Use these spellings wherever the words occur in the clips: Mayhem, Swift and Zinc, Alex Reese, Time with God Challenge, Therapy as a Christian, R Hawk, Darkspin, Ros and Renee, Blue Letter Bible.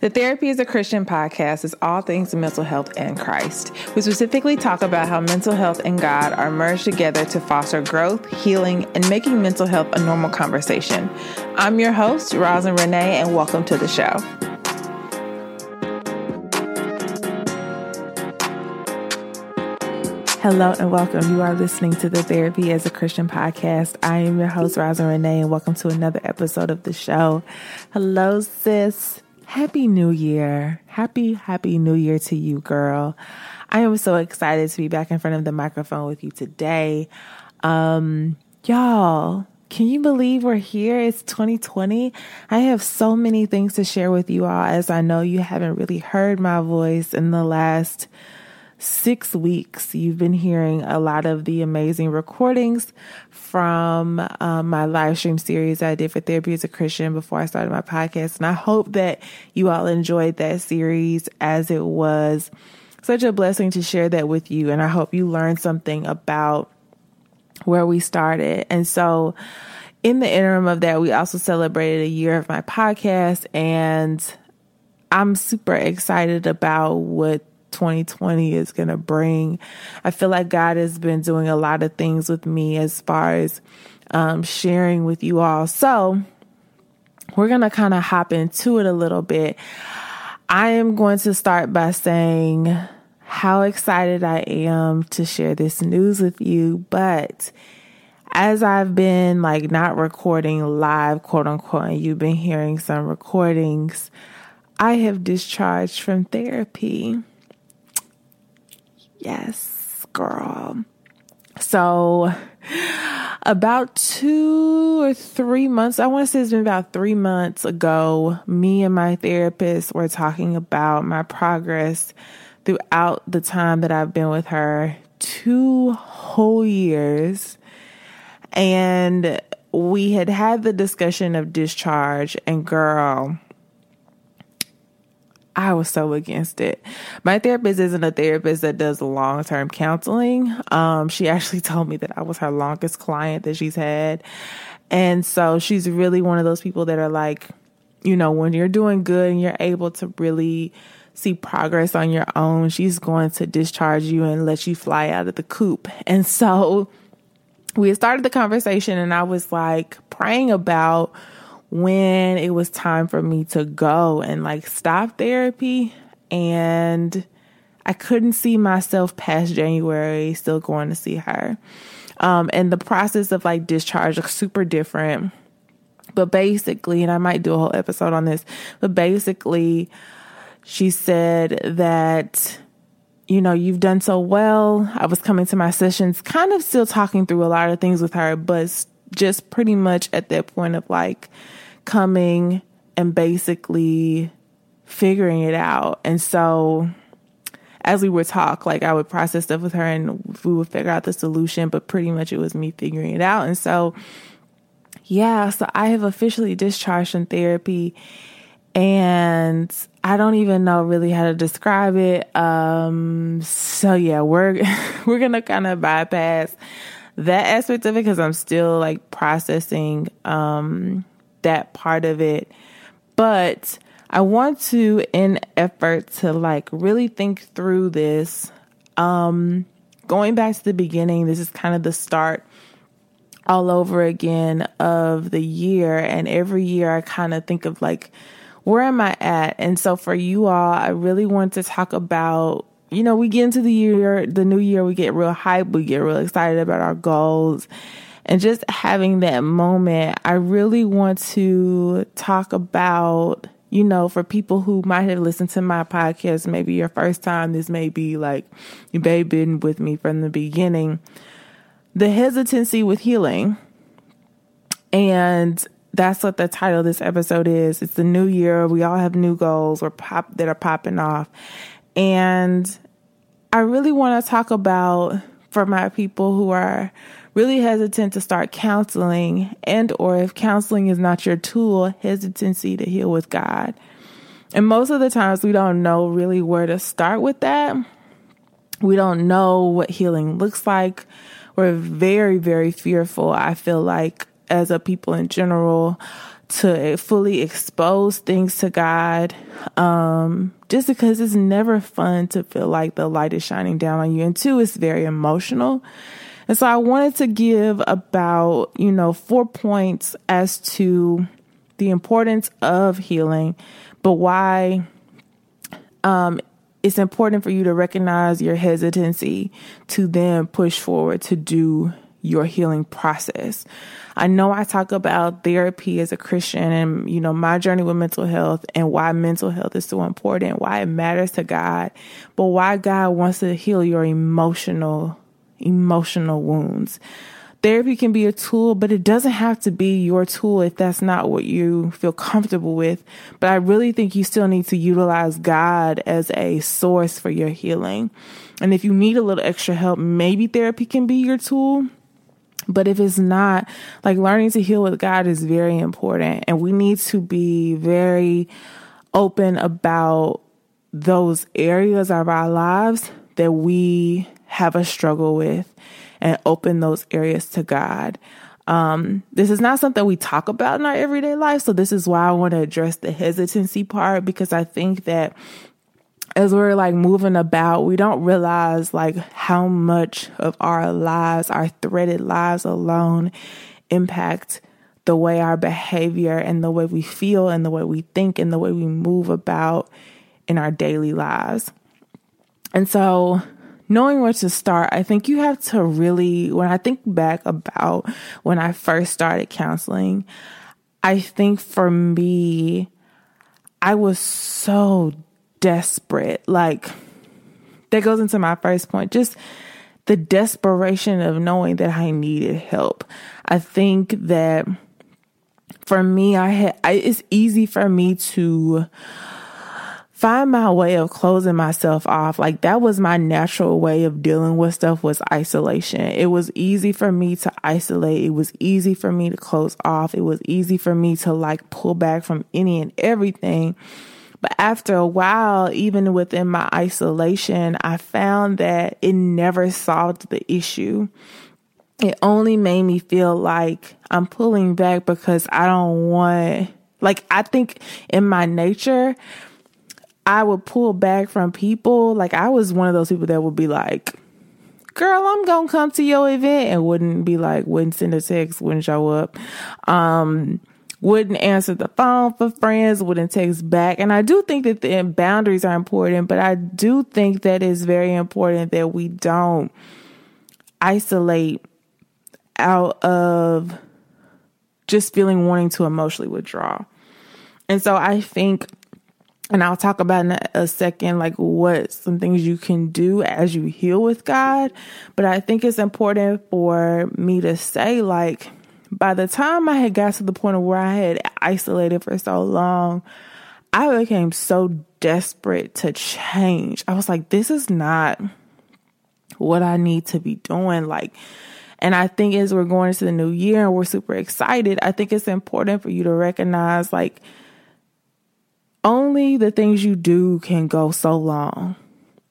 The Therapy as a Christian podcast is all things mental health and Christ. We specifically talk about how mental health and God are merged together to foster growth, healing, and making mental health a normal conversation. I'm your host, Ros and Renee, and welcome to the show. Hello and welcome. You are listening to the Therapy as a Christian podcast. I am your host, Ros and Renee, and welcome to another episode of the show. Hello, sis. Happy New Year. Happy New Year to you, girl. I am so excited to be back in front of the microphone with you today. Y'all, can you believe we're here? It's 2020. I have so many things to share with you all, as I know you haven't really heard my voice in the last 6 weeks. You've been hearing a lot of the amazing recordings from my live stream series I did for Therapy as a Christian before I started my podcast. And I hope that you all enjoyed that series, as it was such a blessing to share that with you. And I hope you learned something about where we started. And so in the interim of that, we also celebrated a year of my podcast, and I'm super excited about what 2020 is going to bring. I feel like God has been doing a lot of things with me as far as sharing with you all. So we're going to kind of hop into it a little bit. I am going to start by saying how excited I am to share this news with you. But as I've been not recording live, quote unquote, and you've been hearing some recordings, I have discharged from therapy. Yes, girl. So about 2 or 3 months, I want to say it's been about 3 months ago, me and my therapist were talking about my progress throughout the time that I've been with her, 2 whole years. And we had the discussion of discharge, and girl, I was so against it. My therapist isn't a therapist that does long-term counseling. She actually told me that I was her longest client that she's had. And so she's really one of those people that are when you're doing good and you're able to really see progress on your own, she's going to discharge you and let you fly out of the coop. And so we started the conversation, and I was praying about when it was time for me to go and stop therapy. And I couldn't see myself past January still going to see her. And the process of discharge looks super different. But basically, and I might do a whole episode on this, but basically she said that, you've done so well. I was coming to my sessions, kind of still talking through a lot of things with her, but just pretty much at that point of coming and basically figuring it out. And so as we would talk, I would process stuff with her and we would figure out the solution, but pretty much it was me figuring it out. And so, so I have officially discharged from therapy, and I don't even know really how to describe it. We're going to kind of bypass that aspect of it, because I'm still processing that part of it. But I want to, in effort to really think through this, going back to the beginning, this is kind of the start all over again of the year. And every year I kind of think of where am I at? And so for you all, I really want to talk about, we get into the new year, we get real hype, we get real excited about our goals. And just having that moment, I really want to talk about you know, for people who might have listened to my podcast, maybe your first time, this may be like, you may have been with me from the beginning, the hesitancy with healing. And that's what the title of this episode is. It's the new year. We all have new goals that are popping off. And I really want to talk about, for my people who are really hesitant to start counseling, and or if counseling is not your tool, hesitancy to heal with God. And most of the times we don't know really where to start with that. We don't know what healing looks like. We're very, very fearful, I feel like, as a people in general, to fully expose things to God, just because it's never fun to feel like the light is shining down on you. And two, it's very emotional. And so I wanted to give about, 4 points as to the importance of healing, but why it's important for you to recognize your hesitancy to then push forward to do your healing process. I know I talk about therapy as a Christian and, my journey with mental health and why mental health is so important, why it matters to God, but why God wants to heal your emotional wounds. Therapy can be a tool, but it doesn't have to be your tool if that's not what you feel comfortable with. But I really think you still need to utilize God as a source for your healing. And if you need a little extra help, maybe therapy can be your tool. But if it's not, like, learning to heal with God is very important. And we need to be very open about those areas of our lives that we have a struggle with, and open those areas to God. This is not something we talk about in our everyday life. So this is why I want to address the hesitancy part, because I think that as we're like moving about, we don't realize like how much of our lives, our threaded lives alone, impact the way our behavior and the way we feel and the way we think and the way we move about in our daily lives. And so knowing where to start, I think you have to really, when I think back about when I first started counseling, I think for me, I was so desperate. Like, that goes into my first point, just the desperation of knowing that I needed help. I think that for me, it's easy for me to find my way of closing myself off. Like, that was my natural way of dealing with stuff, was isolation. It was easy for me to isolate. It was easy for me to close off. It was easy for me to like pull back from any and everything. But after a while, even within my isolation, I found that it never solved the issue. It only made me feel like I'm pulling back because I don't want, like, I think in my nature, I would pull back from people. Like, I was one of those people that would be like, girl, I'm going to come to your event, and wouldn't send a text, wouldn't show up, wouldn't answer the phone for friends, wouldn't text back. And I do think that the boundaries are important, but I do think that it's very important that we don't isolate out of just wanting to emotionally withdraw. And so I think, and I'll talk about in a second, like, what some things you can do as you heal with God. But I think it's important for me to say, like, by the time I had got to the point of where I had isolated for so long, I became so desperate to change. I was like, this is not what I need to be doing. Like, and I think as we're going into the new year and we're super excited, I think it's important for you to recognize, like, only the things you do can go so long.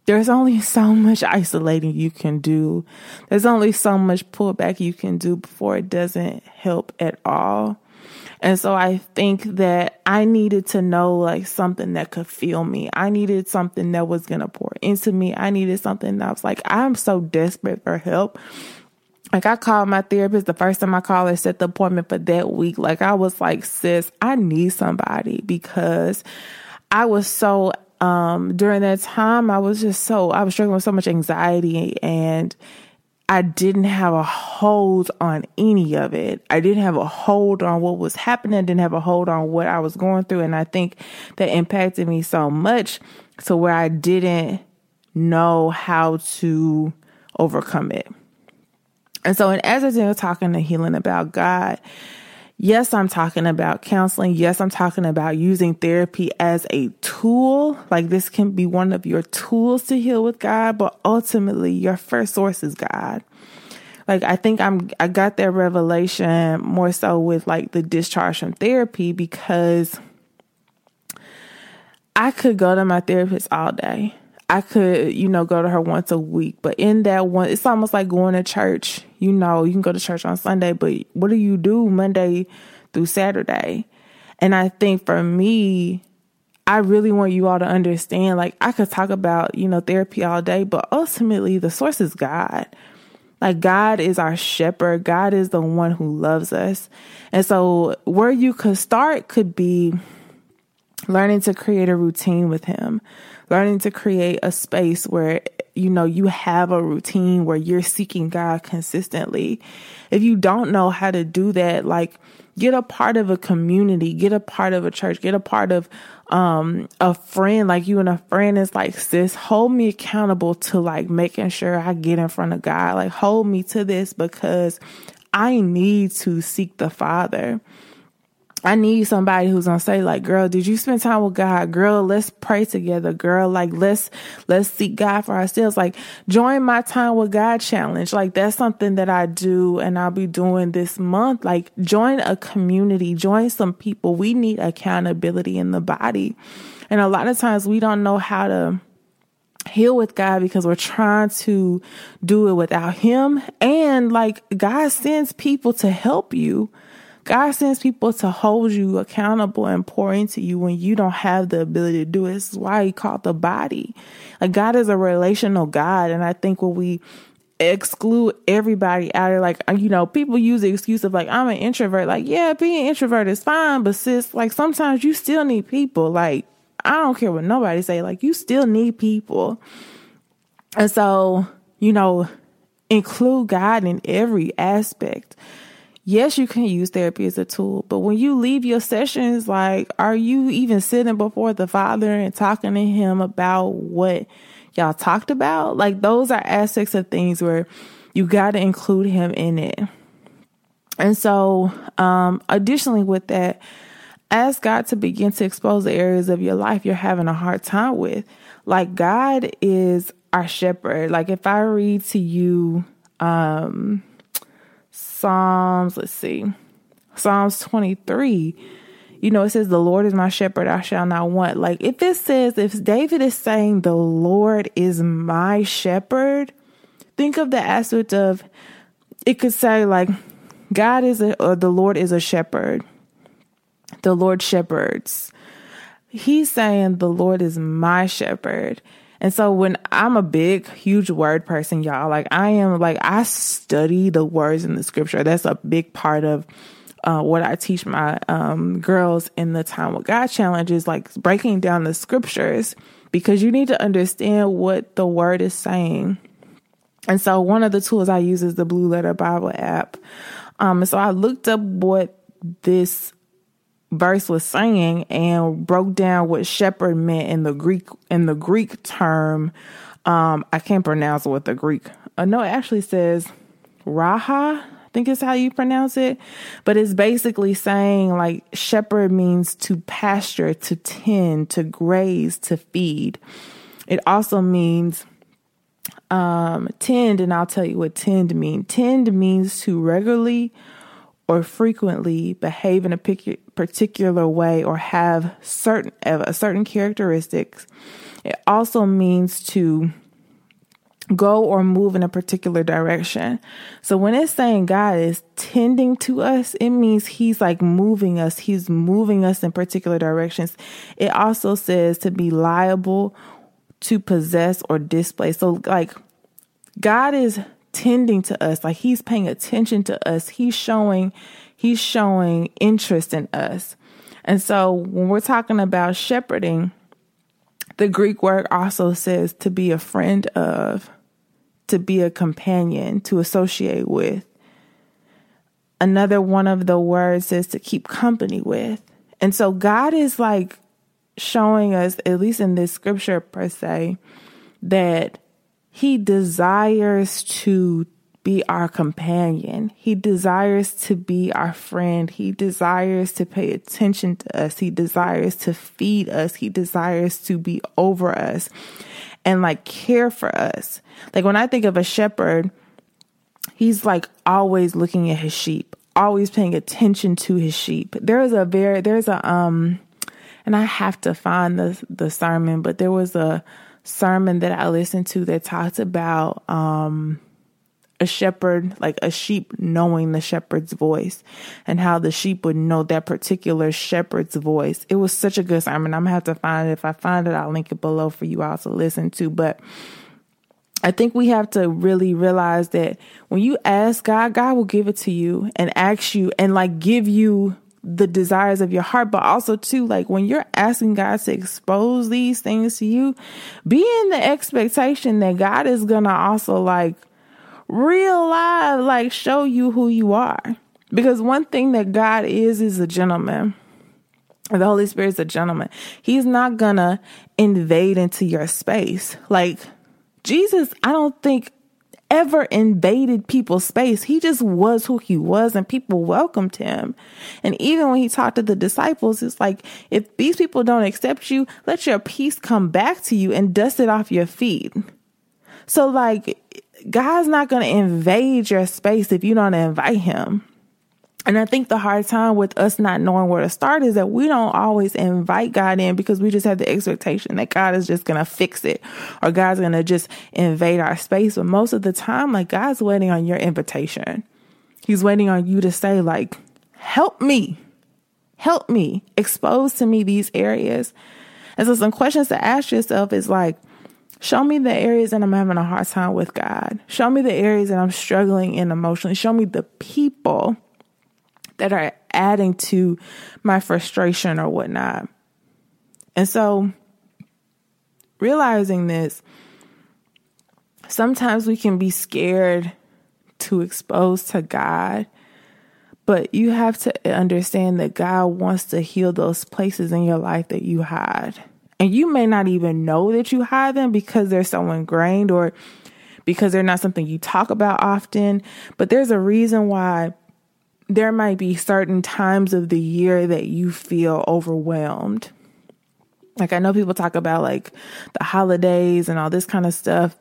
There's only so much isolating you can do. There's only so much pullback you can do before it doesn't help at all. And so I think that I needed to know, like, something that could feel me. I needed something that was going to pour into me. I needed something that I was like, I'm so desperate for help. Like, I called my therapist the first time I called her, set the appointment for that week. Like, I was like, sis, I need somebody, because I was so, during that time, I was struggling with so much anxiety, and I didn't have a hold on any of it. I didn't have a hold on what was happening. I didn't have a hold on what I was going through. And I think that impacted me so much to where I didn't know how to overcome it. And so, and as I was talking to healing about God, yes, I'm talking about counseling. Yes, I'm talking about using therapy as a tool. Like, this can be one of your tools to heal with God, but ultimately your first source is God. Like, I think I got that revelation more so with like the discharge from therapy, because I could go to my therapist all day. I could, go to her once a week, but in that one, it's almost like going to church. You can go to church on Sunday, but what do you do Monday through Saturday? And I think for me, I really want you all to understand, like, I could talk about, therapy all day, but ultimately the source is God. Like, God is our shepherd. God is the one who loves us. And so where you could start could be learning to create a routine with him, learning to create a space where, you have a routine where you're seeking God consistently. If you don't know how to do that, like, get a part of a community, get a part of a church, get a part of a friend, like you and a friend is like, sis, hold me accountable to like making sure I get in front of God. Like, hold me to this, because I need to seek the Father. I need somebody who's going to say, like, girl, did you spend time with God? Girl, let's pray together. Girl, like, let's seek God for ourselves. Like, join my Time with God Challenge. Like, that's something that I do and I'll be doing this month. Like, join a community, join some people. We need accountability in the body. And a lot of times we don't know how to heal with God because we're trying to do it without him. And like, God sends people to help you. God sends people to hold you accountable and pour into you when you don't have the ability to do it. This is why he called the body. Like, God is a relational God. And I think when we exclude everybody out of, like, people use the excuse of like, I'm an introvert. Like, yeah, being an introvert is fine. But sis, like, sometimes you still need people. Like, I don't care what nobody say, like, you still need people. And so, include God in every aspect. Yes, you can use therapy as a tool, but when you leave your sessions, like, are you even sitting before the Father and talking to him about what y'all talked about? Like, those are aspects of things where you got to include him in it. And so, additionally with that, ask God to begin to expose the areas of your life you're having a hard time with. Like, God is our shepherd. Like, if I read to you, Psalms 23, it says, the Lord is my shepherd, I shall not want. Like, if David is saying, the Lord is my shepherd, think of the aspect of, it could say like, God is or the Lord is a shepherd. The Lord shepherds. He's saying the Lord is my shepherd. And so when I'm a big, huge word person, y'all, like, I study the words in the scripture. That's a big part of what I teach my girls in the Time with God Challenge, is like breaking down the scriptures, because you need to understand what the word is saying. And so one of the tools I use is the Blue Letter Bible app. And so I looked up what this verse was saying and broke down what shepherd meant in the Greek term. I can't pronounce what the Greek. No, it actually says raha, I think is how you pronounce it. But it's basically saying, like, shepherd means to pasture, to tend, to graze, to feed. It also means tend, and I'll tell you what tend mean. Tend means to regularly or frequently behave in a particular way or have certain characteristics. It also means to go or move in a particular direction. So when it's saying God is tending to us, it means he's like moving us. He's moving us in particular directions. It also says to be liable to possess or display. So like, God is tending to us, like he's paying attention to us. He's showing interest in us. And so when we're talking about shepherding, the Greek word also says to be a friend of, to be a companion, to associate with. Another one of the words is to keep company with. And so God is like showing us, at least in this scripture per se, that he desires to be our companion. He desires to be our friend. He desires to pay attention to us. He desires to feed us. He desires to be over us and like care for us. Like when I think of a shepherd, he's like always looking at his sheep, always paying attention to his sheep. And I have to find the sermon, but there was a sermon that I listened to that talked about a shepherd, like a sheep knowing the shepherd's voice and how the sheep would know that particular shepherd's voice. It was such a good sermon. I'm going to have to find it. If I find it, I'll link it below for you all to listen to. But I think we have to really realize that when you ask God, God will give it to you and ask you and like give you the desires of your heart. But also too, like when you're asking God to expose these things to you, be in the expectation that God is going to also like real live, like show you who you are. Because one thing that God is a gentleman. The Holy Spirit is a gentleman. He's not going to invade into your space. Like Jesus, I don't think ever invaded people's space. He just was who he was and people welcomed him. And even when he talked to the disciples, it's like, if these people don't accept you, let your peace come back to you and dust it off your feet. So like God's not going to invade your space if you don't invite him. And I think the hard time with us not knowing where to start is that we don't always invite God in because we just have the expectation that God is just going to fix it or God's going to just invade our space. But most of the time, like God's waiting on your invitation. He's waiting on you to say like, help me, expose to me these areas. And so some questions to ask yourself is like, show me the areas that I'm having a hard time with, God. Show me the areas that I'm struggling in emotionally. Show me the people that are adding to my frustration or whatnot. And so realizing this, sometimes we can be scared to expose to God, but you have to understand that God wants to heal those places in your life that you hide. And you may not even know that you hide them because they're so ingrained or because they're not something you talk about often. But there's a reason why there might be certain times of the year that you feel overwhelmed. Like I know people talk about like the holidays and all this kind of stuff,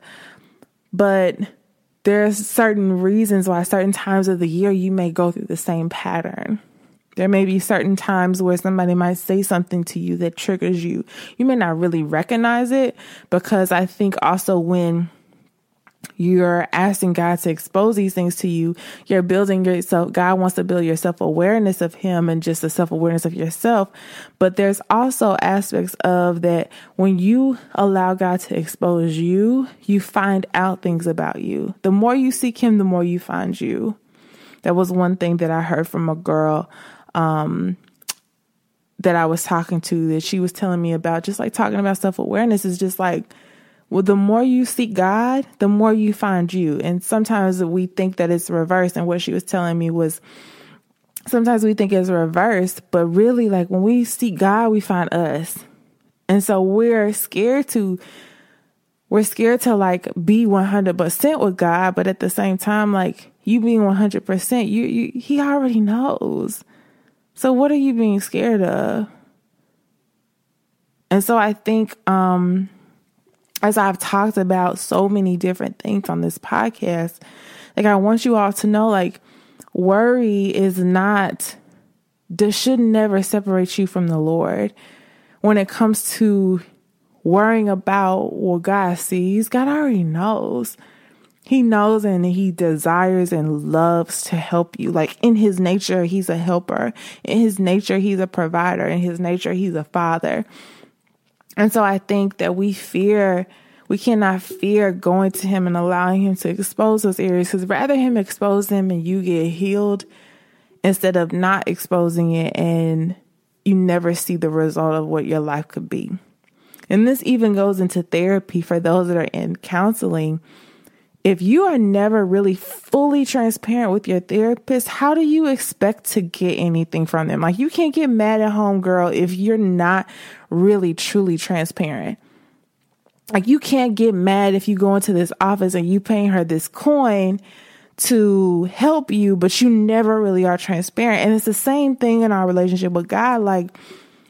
but there's certain reasons why certain times of the year you may go through the same pattern. There may be certain times where somebody might say something to you that triggers you. You may not really recognize it because I think also when you're asking God to expose these things to you, you're building yourself. God wants to build your self-awareness of him and just a self-awareness of yourself. But there's also aspects of that when you allow God to expose you, you find out things about you. The more you seek him, the more you find you. That was one thing that I heard from a girl that I was talking to that she was telling me about, just like talking about self-awareness is just like, well, the more you seek God, the more you find you. And sometimes we think that it's reversed. And what she was telling me was sometimes we think it's reversed, but really like when we seek God, we find us. And so we're scared to like be 100% with God. But at the same time, like you being 100%, he already knows. So what are you being scared of? And so I think, as I've talked about so many different things on this podcast, like I want you all to know, like worry should never separate you from the Lord. When it comes to worrying about what God sees, God already knows. He knows and he desires and loves to help you. Like in his nature, he's a helper. In his nature, he's a provider. In his nature, he's a father. And so I think that we cannot fear going to him and allowing him to expose those areas, because rather him expose them and you get healed instead of not exposing it and you never see the result of what your life could be. And this even goes into therapy for those that are in counseling. If you are never really fully transparent with your therapist, how do you expect to get anything from them? Like, you can't get mad at home, girl, if you're not really truly transparent. Like, you can't get mad if you go into this office and you paying her this coin to help you, but you never really are transparent. And it's the same thing in our relationship with God. Like,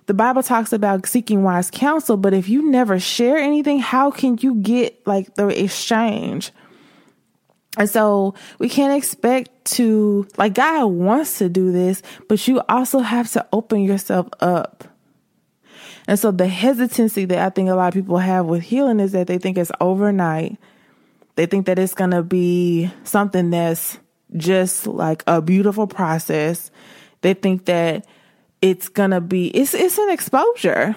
the Bible talks about seeking wise counsel, but if you never share anything, how can you get like the exchange? And so we can't expect to, like, God wants to do this, but you also have to open yourself up. And so the hesitancy that I think a lot of people have with healing is that they think it's overnight. They think that it's going to be something that's just like a beautiful process. They think that it's going to be, it's an exposure.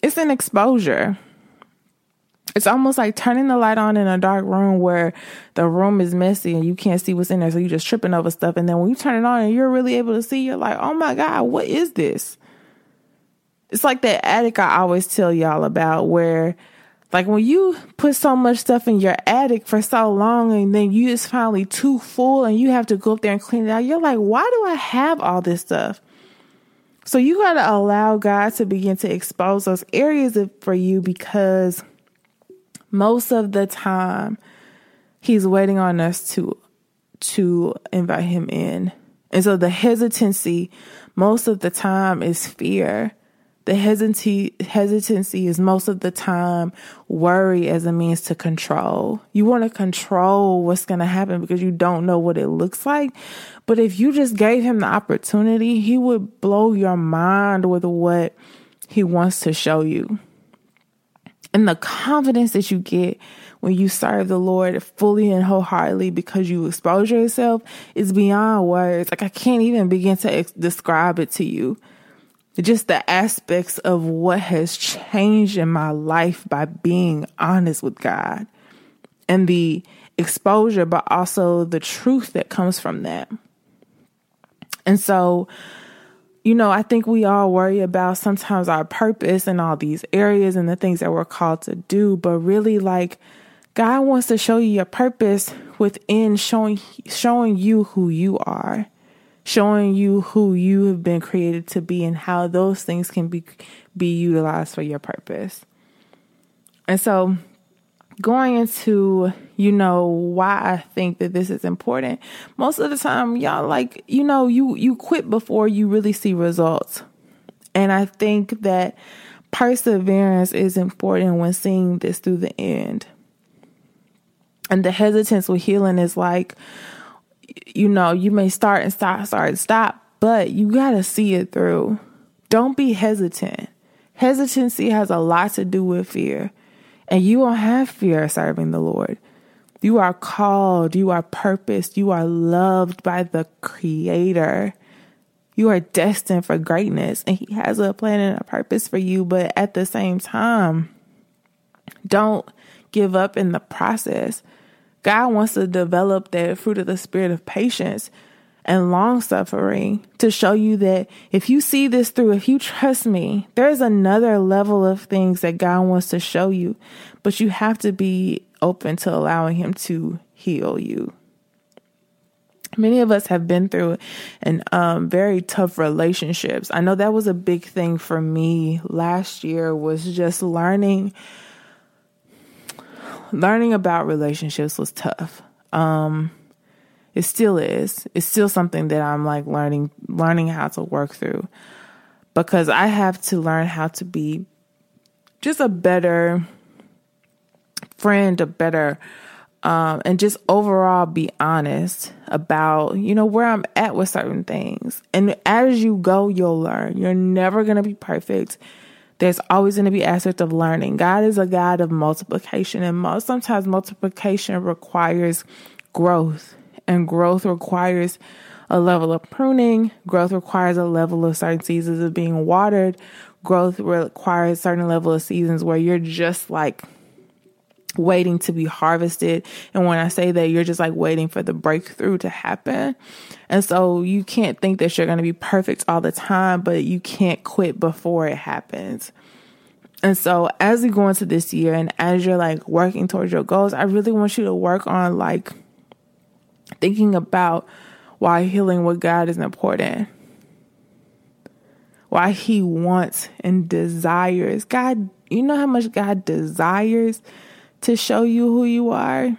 It's an exposure. It's almost like turning the light on in a dark room where the room is messy and you can't see what's in there. So you're just tripping over stuff. And then when you turn it on and you're really able to see, you're like, oh my God, what is this? It's like that attic I always tell y'all about where, like, when you put so much stuff in your attic for so long and then you just finally too full and you have to go up there and clean it out, you're like, why do I have all this stuff? So you got to allow God to begin to expose those areas for you, because most of the time he's waiting on us to invite him in. And so the hesitancy most of the time is fear. The hesitancy is most of the time worry as a means to control. You want to control what's going to happen because you don't know what it looks like. But if you just gave him the opportunity, he would blow your mind with what he wants to show you. And the confidence that you get when you serve the Lord fully and wholeheartedly because you expose yourself is beyond words. Like, I can't even begin to describe it to you. Just the aspects of what has changed in my life by being honest with God and the exposure, but also the truth that comes from that. And so, you know, I think we all worry about sometimes our purpose and all these areas and the things that we're called to do, but really, like, God wants to show you your purpose within showing you who you are. Showing you who you have been created to be and how those things can be utilized for your purpose. And so going into, you know, why I think that this is important. Most of the time, y'all, like, you know, you quit before you really see results. And I think that perseverance is important when seeing this through the end. And the hesitance with healing is like, you know, you may start and stop, but you got to see it through. Don't be hesitant. Hesitancy has a lot to do with fear, and you don't have fear serving the Lord. You are called, you are purposed, you are loved by the Creator. You are destined for greatness, and he has a plan and a purpose for you. But at the same time, don't give up in the process. God wants to develop that fruit of the spirit of patience and long suffering to show you that if you see this through, if you trust me, there's another level of things that God wants to show you, but you have to be open to allowing him to heal you. Many of us have been through an very tough relationships. I know that was a big thing for me last year, was just learning about relationships was tough. It still is. It's still something that I'm like learning how to work through, because I have to learn how to be just a better friend, a better, and just overall be honest about, you know, where I'm at with certain things. And as you go, you'll learn. You're never going to be perfect. There's always going to be aspects of learning. God is a God of multiplication, and sometimes multiplication requires growth, and growth requires a level of pruning. Growth requires a level of certain seasons of being watered. Growth requires certain level of seasons where you're just like waiting to be harvested. And when I say that, you're just like waiting for the breakthrough to happen. And so you can't think that you're going to be perfect all the time, but you can't quit before it happens. And so as we go into this year and as you're like working towards your goals, I really want you to work on like thinking about why healing with God is important. Why he wants and desires. God, you know how much God desires to show you who you are?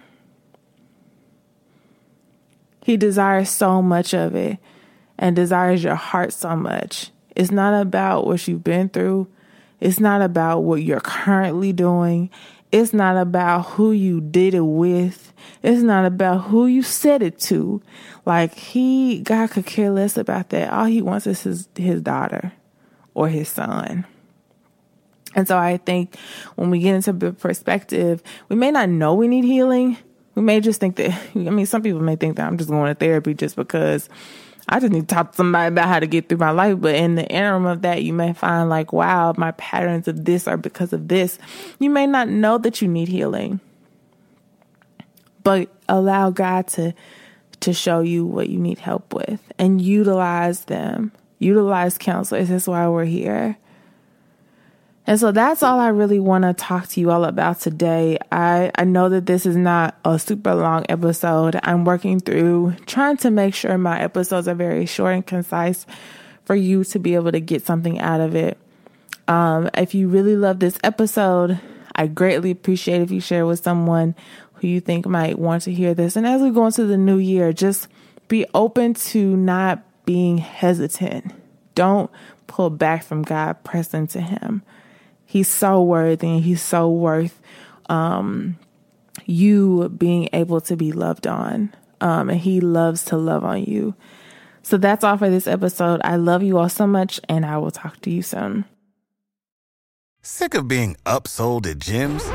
He desires so much of it and desires your heart so much. It's not about what you've been through. It's not about what you're currently doing. It's not about who you did it with. It's not about who you said it to. Like God could care less about that. All he wants is his daughter or his son. And so I think when we get into the perspective, we may not know we need healing. We may just think that, some people may think that I'm just going to therapy just because I just need to talk to somebody about how to get through my life. But in the interim of that, you may find like, wow, my patterns of this are because of this. You may not know that you need healing, but allow God to show you what you need help with and utilize them. Utilize counselors. That's why we're here. And so that's all I really want to talk to you all about today. I know that this is not a super long episode. I'm working through trying to make sure my episodes are very short and concise for you to be able to get something out of it. If you really love this episode, I greatly appreciate if you share with someone who you think might want to hear this. And as we go into the new year, just be open to not being hesitant. Don't pull back from God, press into him. He's so worthy and he's so worth you being able to be loved on. And he loves to love on you. So that's all for this episode. I love you all so much and I will talk to you soon. Sick of being upsold at gyms?